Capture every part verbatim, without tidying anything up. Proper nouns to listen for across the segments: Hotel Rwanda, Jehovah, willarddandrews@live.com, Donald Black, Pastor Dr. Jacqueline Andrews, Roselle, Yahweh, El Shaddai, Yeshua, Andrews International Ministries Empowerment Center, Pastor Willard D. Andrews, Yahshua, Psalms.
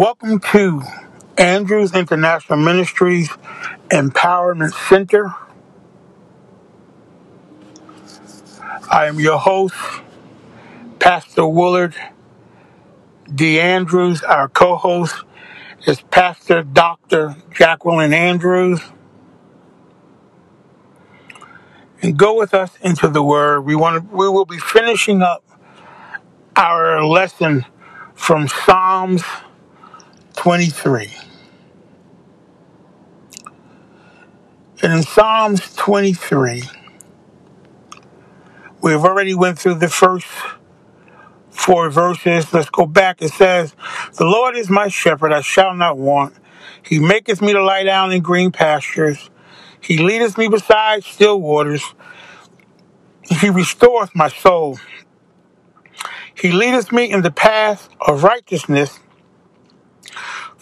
Welcome to Andrews International Ministries Empowerment Center. I am your host, Pastor Willard D. Andrews. Our co-host is Pastor Doctor Jacqueline Andrews. And go with us into the Word. We want to, we will be finishing up our lesson from Psalms twenty-three. And in Psalms twenty-three, we've already went through the first four verses. Let's go back. It says, "The Lord is my shepherd, I shall not want. He maketh me to lie down in green pastures. He leadeth me beside still waters. He restoreth my soul. He leadeth me in the path of righteousness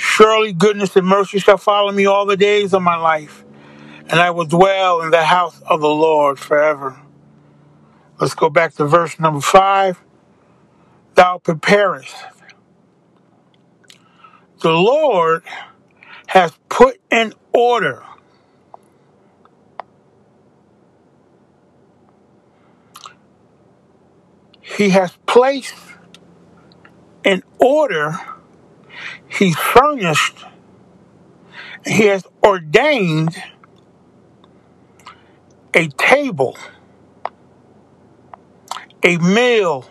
Surely goodness and mercy shall follow me all the days of my life, and I will dwell in the house of the Lord forever." Let's go back to verse number five. "Thou preparest." The Lord has put in order He has placed in order, He furnished, He has ordained a table, a meal,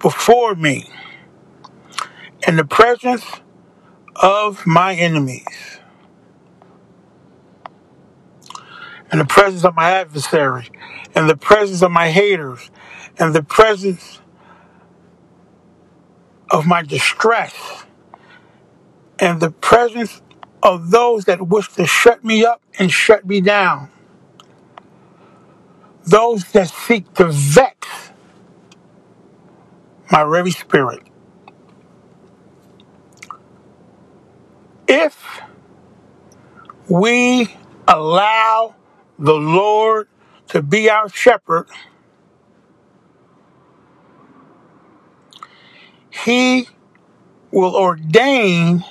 before me in the presence of my enemies, in the presence of my adversaries, in the presence of my haters, in the presence of my distress, in the presence of those that wish to shut me up and shut me down, those that seek to vex my very spirit. If we allow the Lord to be our shepherd, He will ordain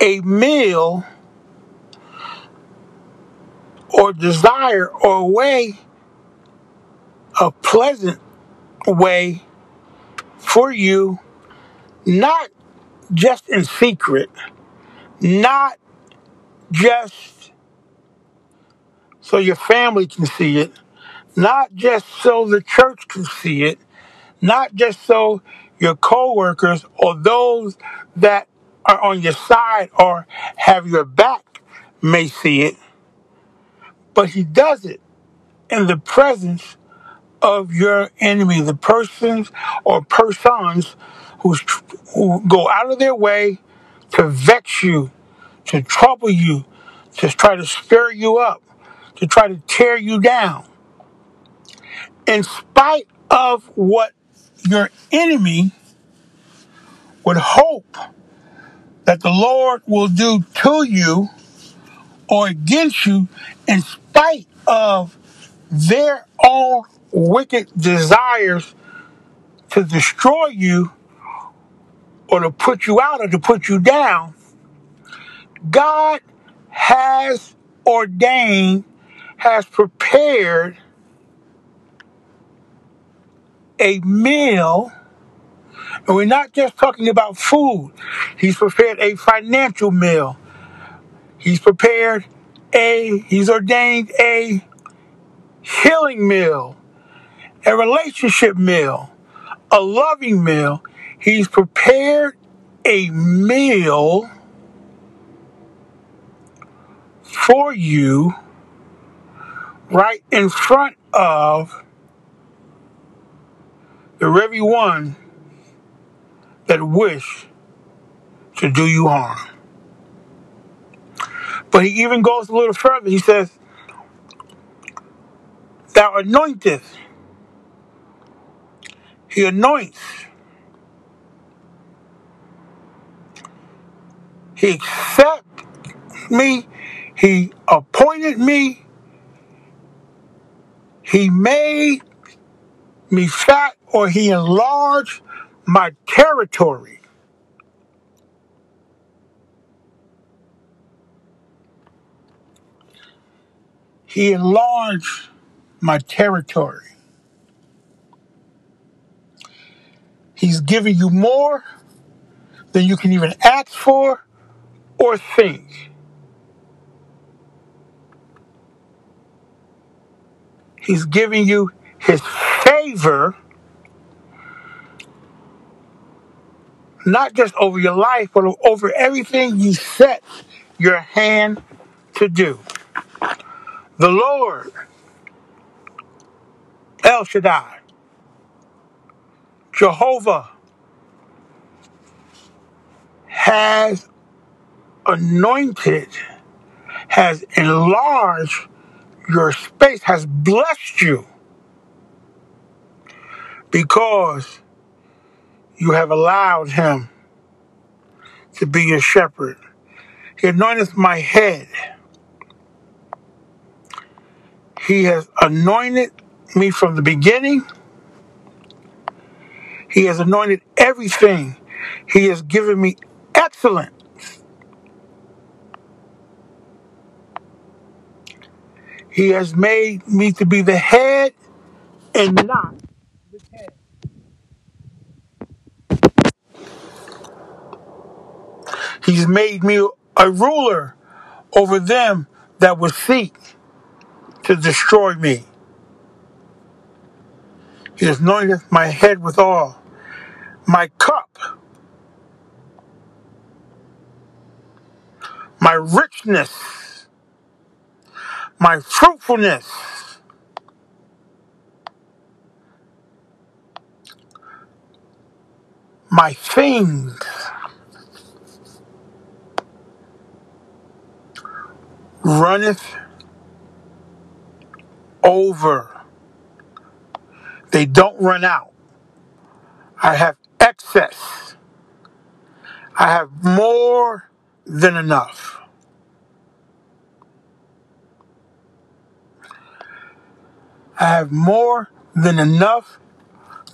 a meal or desire or way, a pleasant way for you, not just in secret, not just so your family can see it, not just so the church can see it, not just so your co-workers or those that are on your side or have your back may see it, but He does it in the presence of your enemy, the persons or persons who's, who go out of their way to vex you, to trouble you, to try to stir you up, to try to tear you down. In spite of what your enemy would hope that the Lord will do to you or against you, in spite of their own wicked desires to destroy you or to put you out or to put you down, God has ordained, has prepared a meal. And we're not just talking about food. He's prepared a financial meal. He's prepared a, he's ordained a healing meal, a relationship meal, a loving meal. He's prepared a meal for you right in front of of every one that wish to do you harm. But he even goes a little further. He says, thou anointest. He anoints. He accepted me. He appointed me. He made me fat, or he enlarged my territory. He enlarged my territory. He's giving you more than you can even ask for or think. He's giving you his favor, not just over your life, but over everything you set your hand to do. The Lord, El Shaddai, Jehovah, has anointed, has enlarged your space, has blessed you because you have allowed him to be your shepherd. He anointeth my head. He has anointed me from the beginning. He has anointed everything. He has given me excellence. He has made me to be the head and not the tail. He's made me a ruler over them that would seek to destroy me. He anointed my head with oil. My cup, my richness, my fruitfulness, my things runneth over. They don't run out. I have excess. I have more than enough. I have more than enough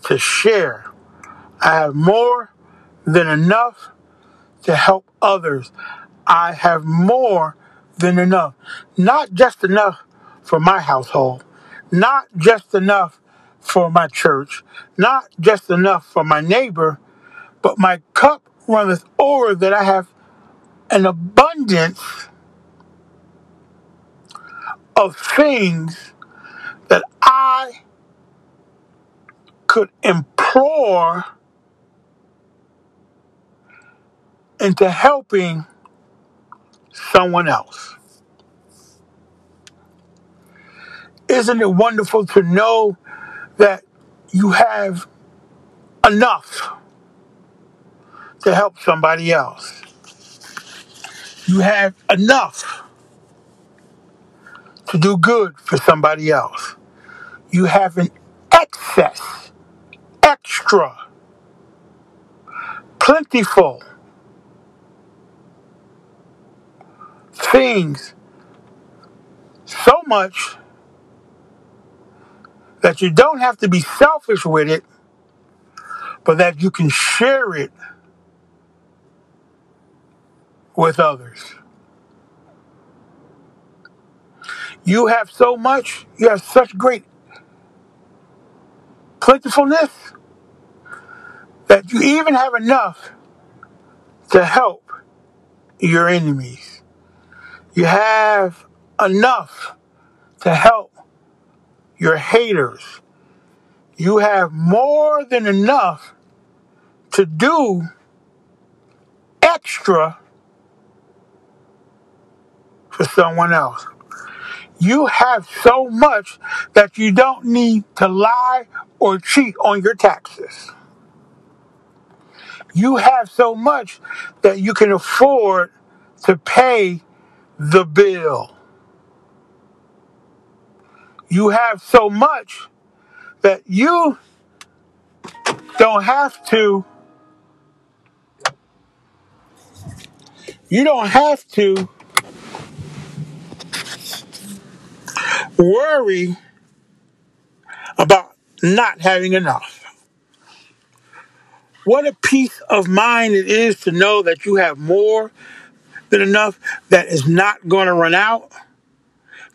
to share. I have more than enough to help others. I have more than enough. Not just enough for my household, not just enough for my church, not just enough for my neighbor, but my cup runneth over, that I have an abundance of things that I could implore into helping someone else. Isn't it wonderful to know that you have enough to help somebody else? You have enough to do good for somebody else. You have an excess, extra, plentiful things, so much that you don't have to be selfish with it, but that you can share it with others. You have so much, you have such great plentifulness that you even have enough to help your enemies. You have enough to help your haters. You have more than enough to do extra for someone else. You have so much that you don't need to lie or cheat on your taxes. You have so much that you can afford to pay the bill. You have so much that you don't have to, you don't have to worry about not having enough. What a peace of mind it is to know that you have more than enough, that is not going to run out,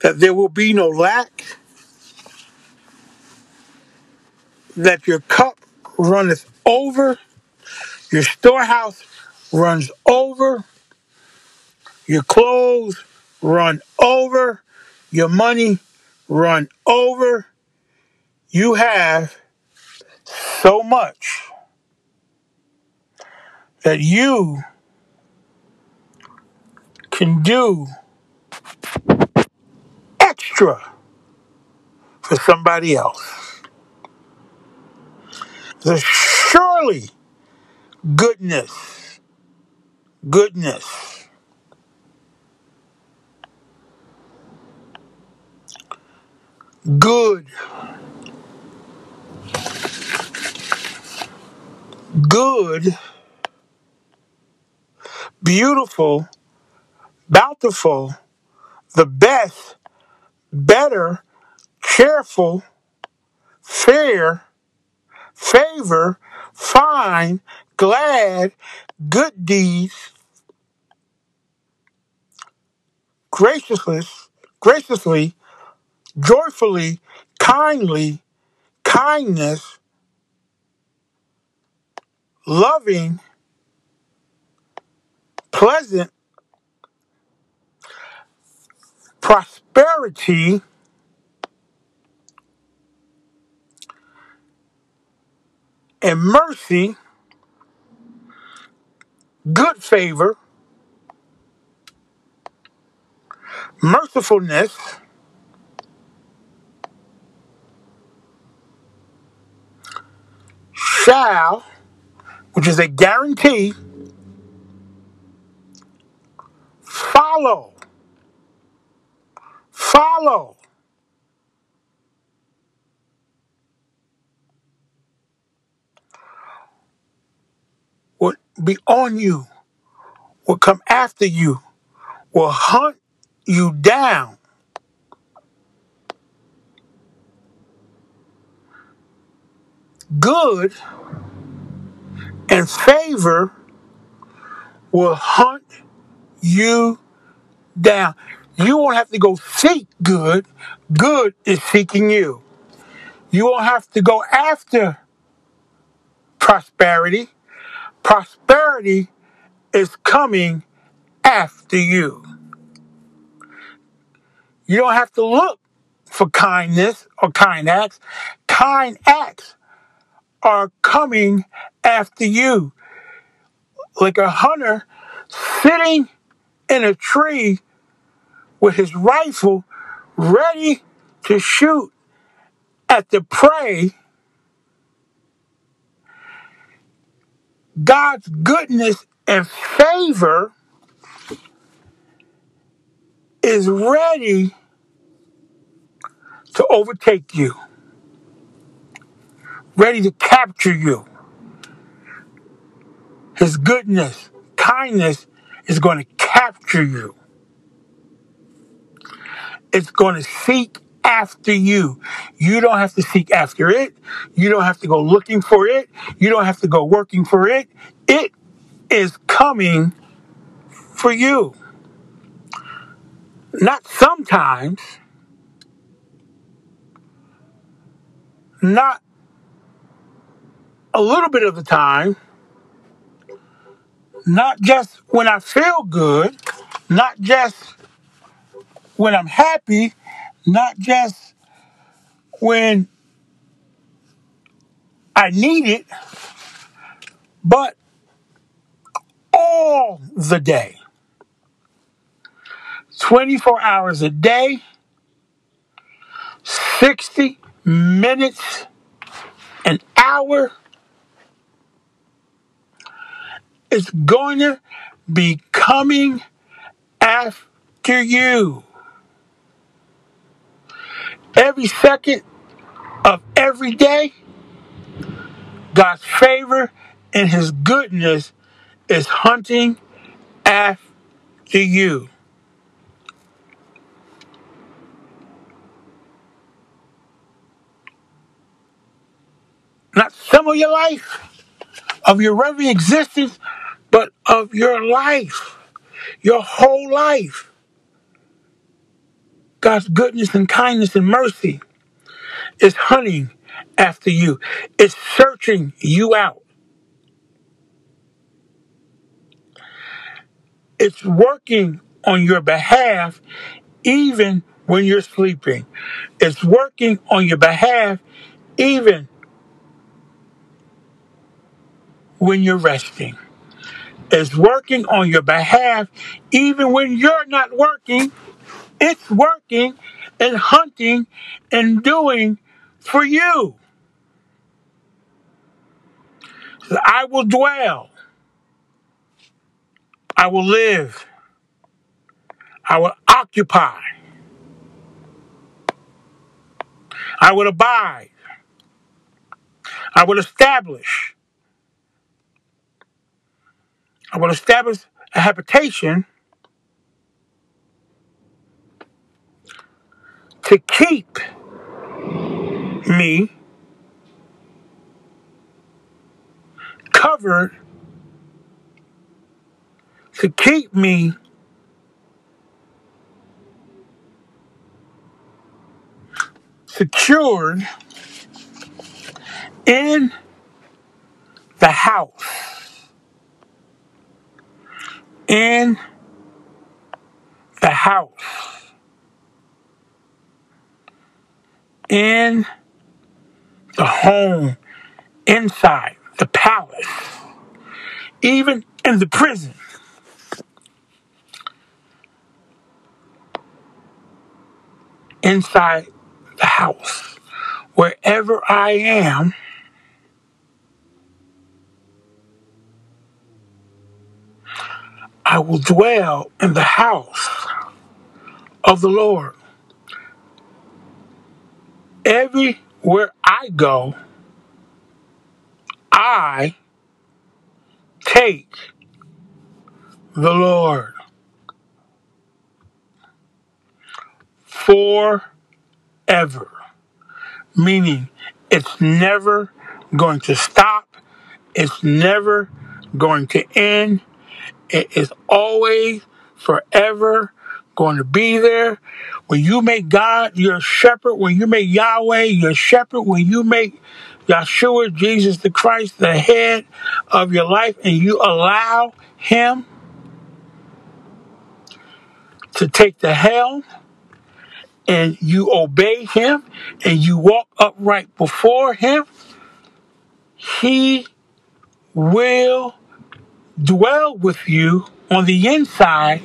that there will be no lack, that your cup runneth over, your storehouse runs over, your clothes run over, your money run over. You have so much that you can do extra for somebody else. There's surely goodness, goodness, good, good, beautiful, bountiful, the best, better, cheerful, fair, favor, fine, glad, good deeds, graciously, graciously, joyfully, kindly, kindness, loving, pleasant, prosperity, and mercy, good favor, mercifulness, shall, which is a guarantee, Follow, follow, will be on you, will come after you, will hunt you down, good and favor will hunt you down. You won't have to go seek good. Good is seeking you. You won't have to go after prosperity. Prosperity is coming after you. You don't have to look for kindness or kind acts. Kind acts are coming after you. Like a hunter sitting in a tree with his rifle ready to shoot at the prey, God's goodness and favor is ready to overtake you, ready to capture you. His goodness, kindness is going to capture you. It's going to seek after you. You don't have to seek after it. You don't have to go looking for it. You don't have to go working for it. It is coming for you. Not sometimes. Not a little bit of the time. Not just when I feel good. Not just when I'm happy, not just when I need it, but all the day. twenty-four hours a day, sixty minutes, an hour, is going to be coming after you. Every second of every day, God's favor and his goodness is hunting after you. Not some of your life, of your very existence, but of your life, your whole life. God's goodness and kindness and mercy is hunting after you. It's searching you out. It's working on your behalf even when you're sleeping. It's working on your behalf even when you're resting. It's working on your behalf even when you're not working. It's working and hunting and doing for you. I will dwell. I will live. I will occupy. I will abide. I will establish. I will establish a habitation to keep me covered, to keep me secured in the house, in the house. In the home, inside the palace, even in the prison. Inside the house, wherever I am, I will dwell in the house of the Lord. Everywhere I go, I take the Lord forever, meaning it's never going to stop, it's never going to end, it is always forever going to be there. When you make God your shepherd, when you make Yahweh your shepherd, when you make Yeshua, Jesus the Christ, the head of your life, and you allow him to take the helm, and you obey him, and you walk upright before him, he will dwell with you on the inside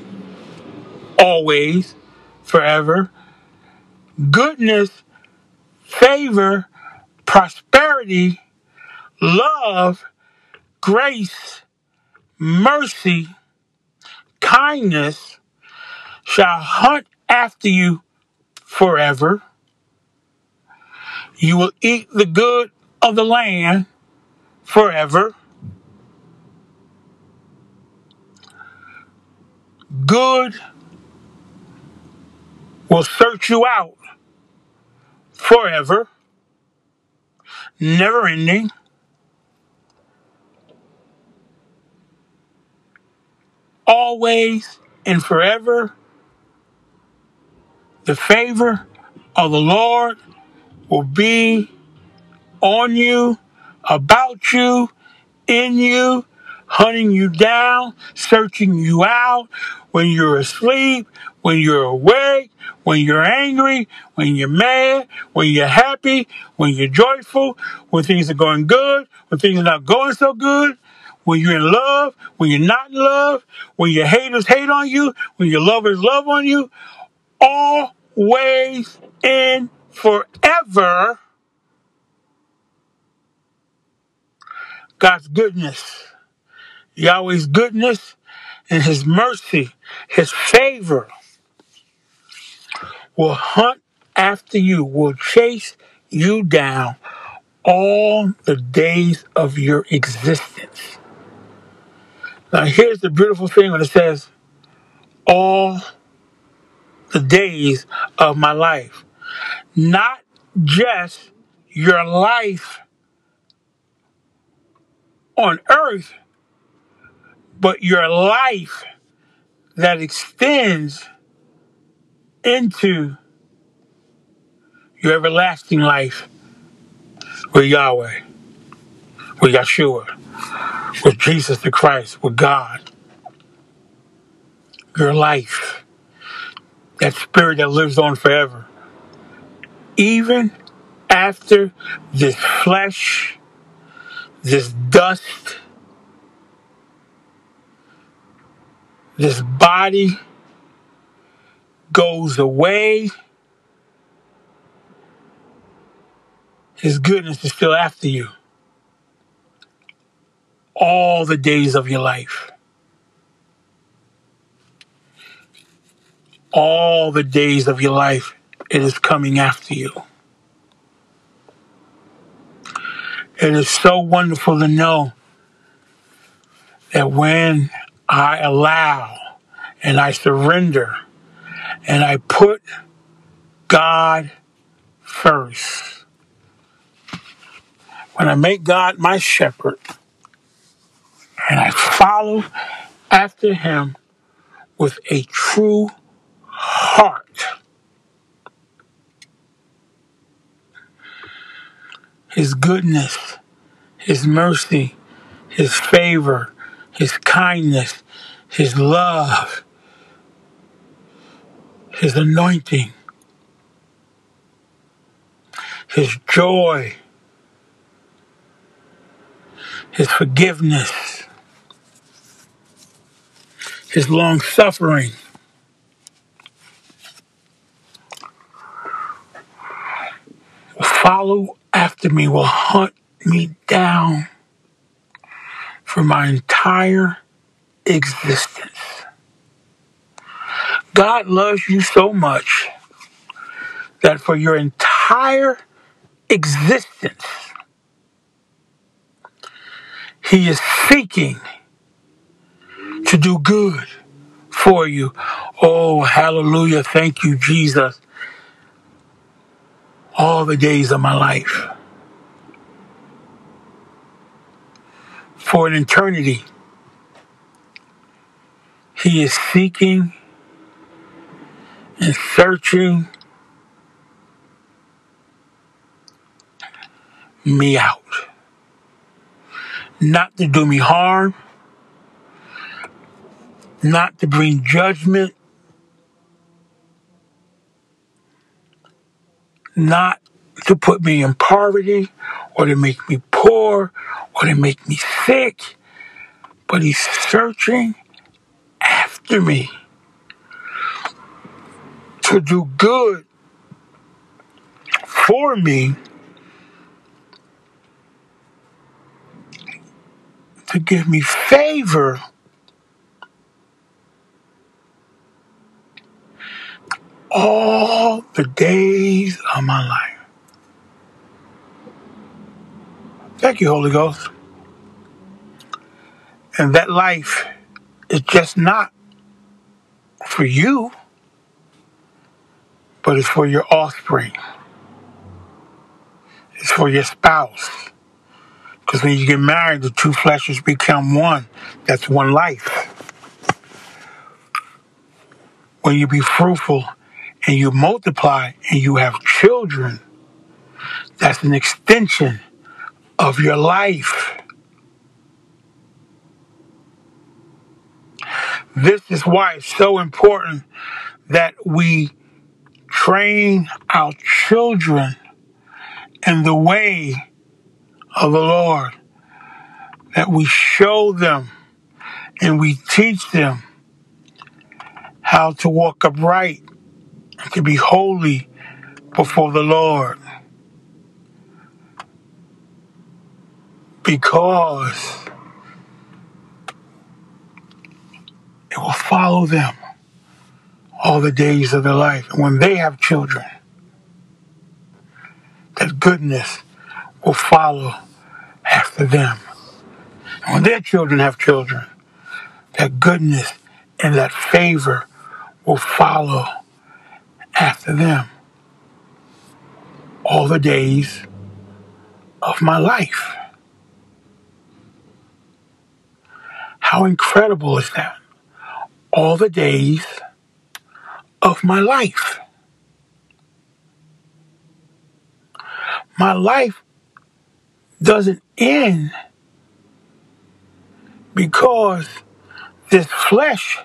always, forever. Goodness, favor, prosperity, love, grace, mercy, kindness shall hunt after you forever. You will eat the good of the land forever. Good will search you out forever, never ending. Always and forever, the favor of the Lord will be on you, about you, in you, hunting you down, searching you out when you're asleep, when you're awake, when you're angry, when you're mad, when you're happy, when you're joyful, when things are going good, when things are not going so good, when you're in love, when you're not in love, when your haters hate on you, when your lovers love on you, always and forever God's goodness, Yahweh's goodness and his mercy, his favor will hunt after you, will chase you down all the days of your existence. Now here's the beautiful thing when it says, all the days of my life. Not just your life on earth, but your life that extends into your everlasting life with Yahweh, with Yeshua, with Jesus the Christ, with God. Your life, that spirit that lives on forever. Even after this flesh, this dust, this body goes away, his goodness is still after you all the days of your life. All the days of your life, it is coming after you. It is so wonderful to know that when I allow and I surrender and I put God first, when I make God my shepherd and I follow after him with a true heart, his goodness, his mercy, his favor, his kindness, his love, his anointing, his joy, his forgiveness, his long suffering, will follow after me, will hunt me down for my entire existence. God loves you so much that for your entire existence, he is seeking to do good for you. Oh, hallelujah. Thank you, Jesus. All the days of my life. For an eternity, he is seeking and searching me out. Not to do me harm, not to bring judgment, not to put me in poverty or to make me poor or to make me sick, but he's searching after me to do good for me, to give me favor, all the days of my life. Thank you, Holy Ghost. And that life is just not for you, but it's for your offspring. It's for your spouse. Because when you get married, the two fleshes become one. That's one life. When you be fruitful and you multiply and you have children, that's an extension of your life. This is why it's so important that we train our children in the way of the Lord, that we show them and we teach them how to walk upright, to be holy, before the Lord, because it will follow them all the days of their life. And when they have children, that goodness will follow after them. And when their children have children, that goodness and that favor will follow after them all the days of my life. How incredible is that? All the days of my life. My life doesn't end because this flesh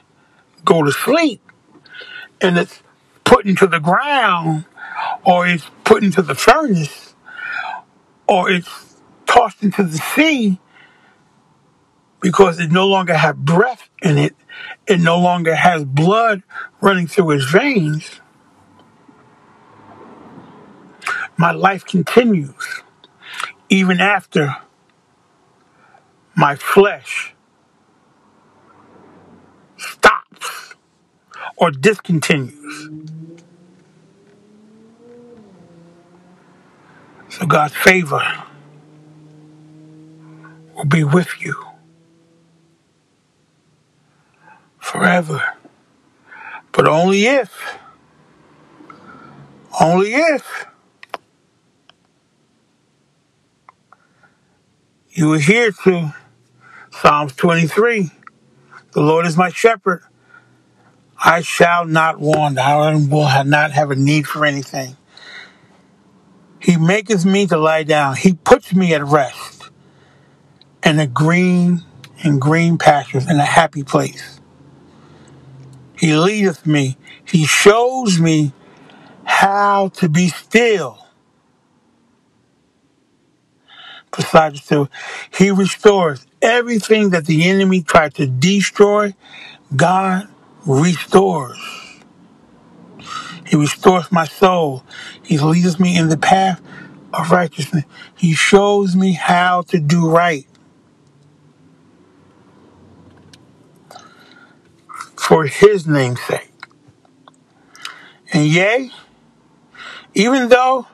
go to sleep and it's put into the ground, or it's put into the furnace, or it's tossed into the sea, because it no longer has breath in it. It no longer has blood running through its veins. My life continues even after my flesh stops or discontinues. So God's favor will be with you forever. But only if, only if you adhere to Psalms twenty-three. The Lord is my shepherd. I shall not want. I will not have a need for anything. He maketh me to lie down. He puts me at rest in a green and green pastures, in a happy place. He leadeth me. He shows me how to be still. Besides still, he restores everything that the enemy tried to destroy. God restores. He restores my soul. He leads me in the path of righteousness. He shows me how to do right. For his name's sake. And yea, even though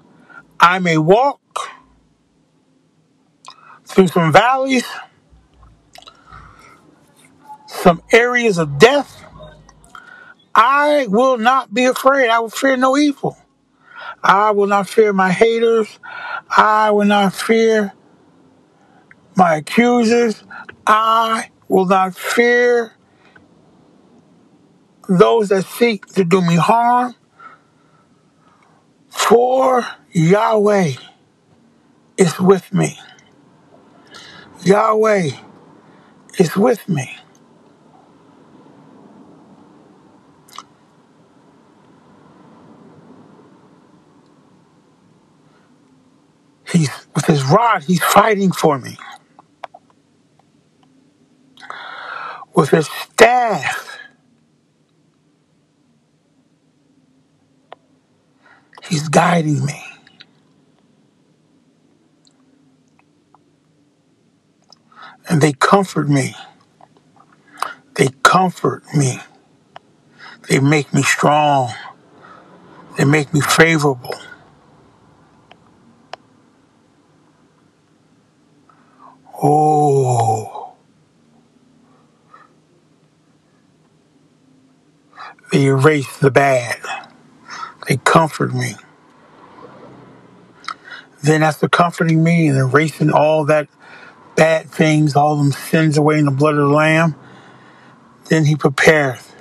I may walk through some valleys, some areas of death, I will not be afraid. I will fear no evil. I will not fear my haters. I will not fear my accusers. I will not fear those that seek to do me harm, for Yahweh is with me. Yahweh is with me. He's, with his rod, he's fighting for me. With his staff, he's guiding me. And they comfort me. They comfort me. They make me strong. They make me favorable. Oh. They erase the bad. They comfort me. Then after comforting me and erasing all that bad things, all them sins away in the blood of the Lamb, then he prepareth.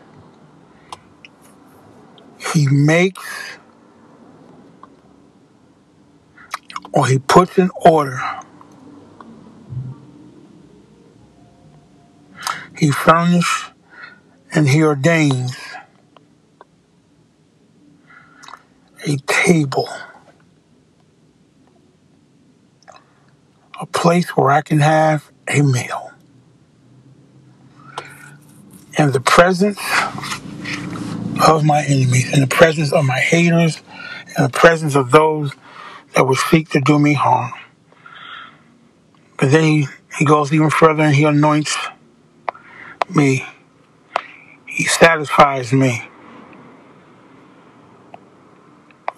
He makes, or he puts in order. He furnishes and he ordains a table, a place where I can have a meal in the presence of my enemies, in the presence of my haters, in the presence of those that would seek to do me harm. But then he, he goes even further and he anoints me. He satisfies me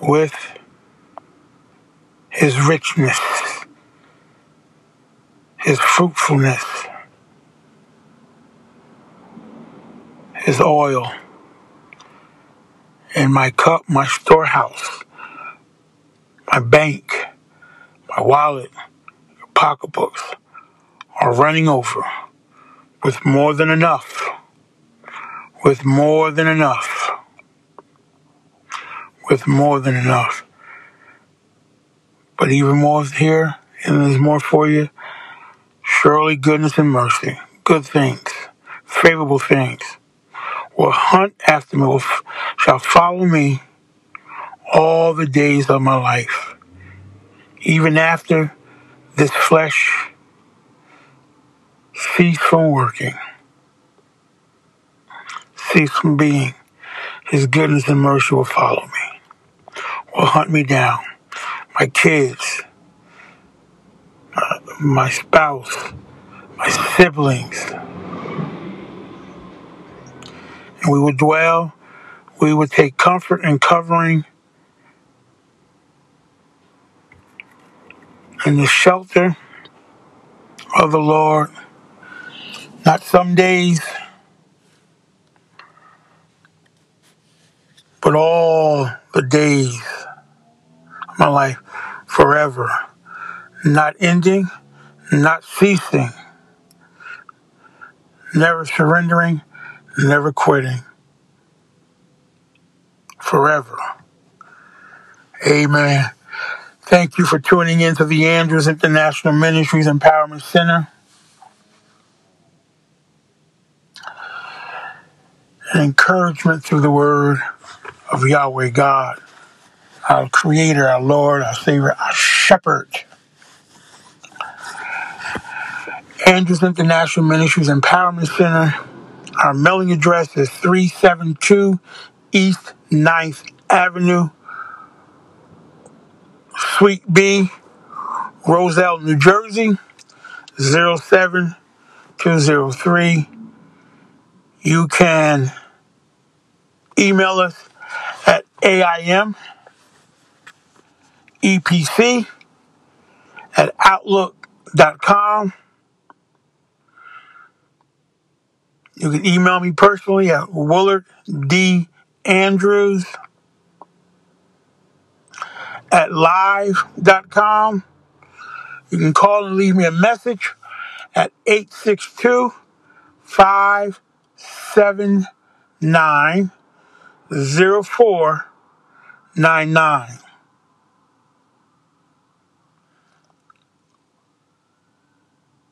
with his richness, his fruitfulness, his oil, in my cup, my storehouse, my bank, my wallet, your pocketbooks are running over with more than enough, with more than enough, with more than enough. But even more is here, and there's more for you. Surely goodness and mercy, good things, favorable things, will hunt after me, will, shall follow me all the days of my life. Even after this flesh cease from working, cease from being, his goodness and mercy will follow me, will hunt me down. My kids, my, my spouse, my siblings. And we would dwell, we would take comfort and covering in the shelter of the Lord. Not some days, but all the days of my life, forever, not ending, not ceasing, never surrendering, never quitting. Forever. Amen. Thank you for tuning in to the Andrews International Ministries Empowerment Center. An encouragement through the word of Yahweh God, our Creator, our Lord, our Savior, our Shepherd. Andrews International Ministries Empowerment Center. Our mailing address is three seven two East ninth Avenue, Suite B, Roselle, New Jersey, zero seven two zero three. You can email us at aim e p c at outlook dot com. You can email me personally at willard d andrews at live dot com. You can call and leave me a message at eight six two, five seven nine, zero four nine nine.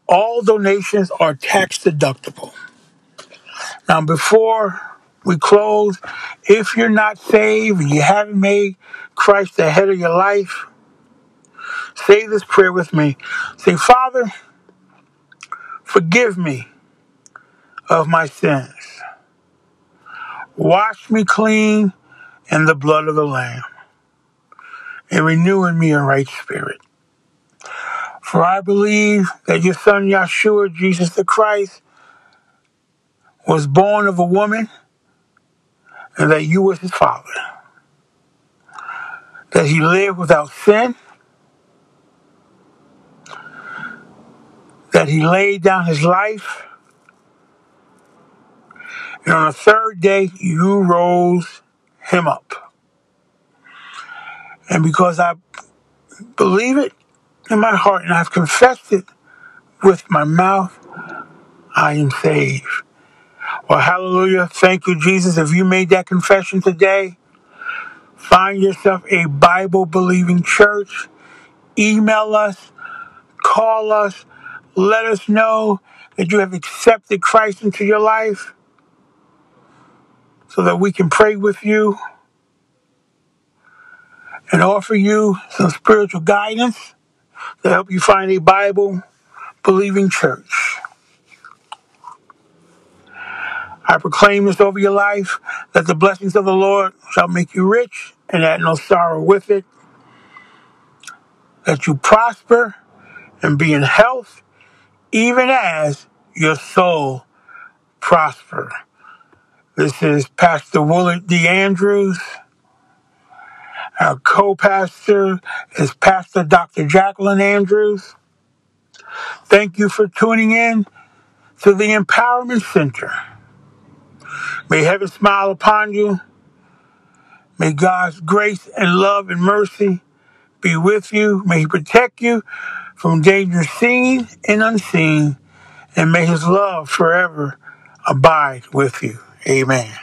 All donations are tax deductible. Now, before we close, if you're not saved and you haven't made Christ the head of your life, say this prayer with me. Say, Father, forgive me of my sins. Wash me clean in the blood of the Lamb, and renew in me a right spirit. For I believe that your Son, Yahshua, Jesus the Christ, was born of a woman, and that you was his father, that he lived without sin, that he laid down his life, and on the third day you rose him up. And because I believe it in my heart and I've confessed it with my mouth, I am saved. Well, hallelujah. Thank you, Jesus. If you made that confession today, find yourself a Bible-believing church. Email us. Call us. Let us know that you have accepted Christ into your life so that we can pray with you and offer you some spiritual guidance to help you find a Bible-believing church. I proclaim this over your life, that the blessings of the Lord shall make you rich and had no sorrow with it, that you prosper and be in health, even as your soul prosper. This is Pastor Willard D. Andrews. Our co-pastor is Pastor Doctor Jacqueline Andrews. Thank you for tuning in to the Empowerment Center. May heaven smile upon you. May God's grace and love and mercy be with you. May he protect you from danger seen and unseen. And may his love forever abide with you. Amen.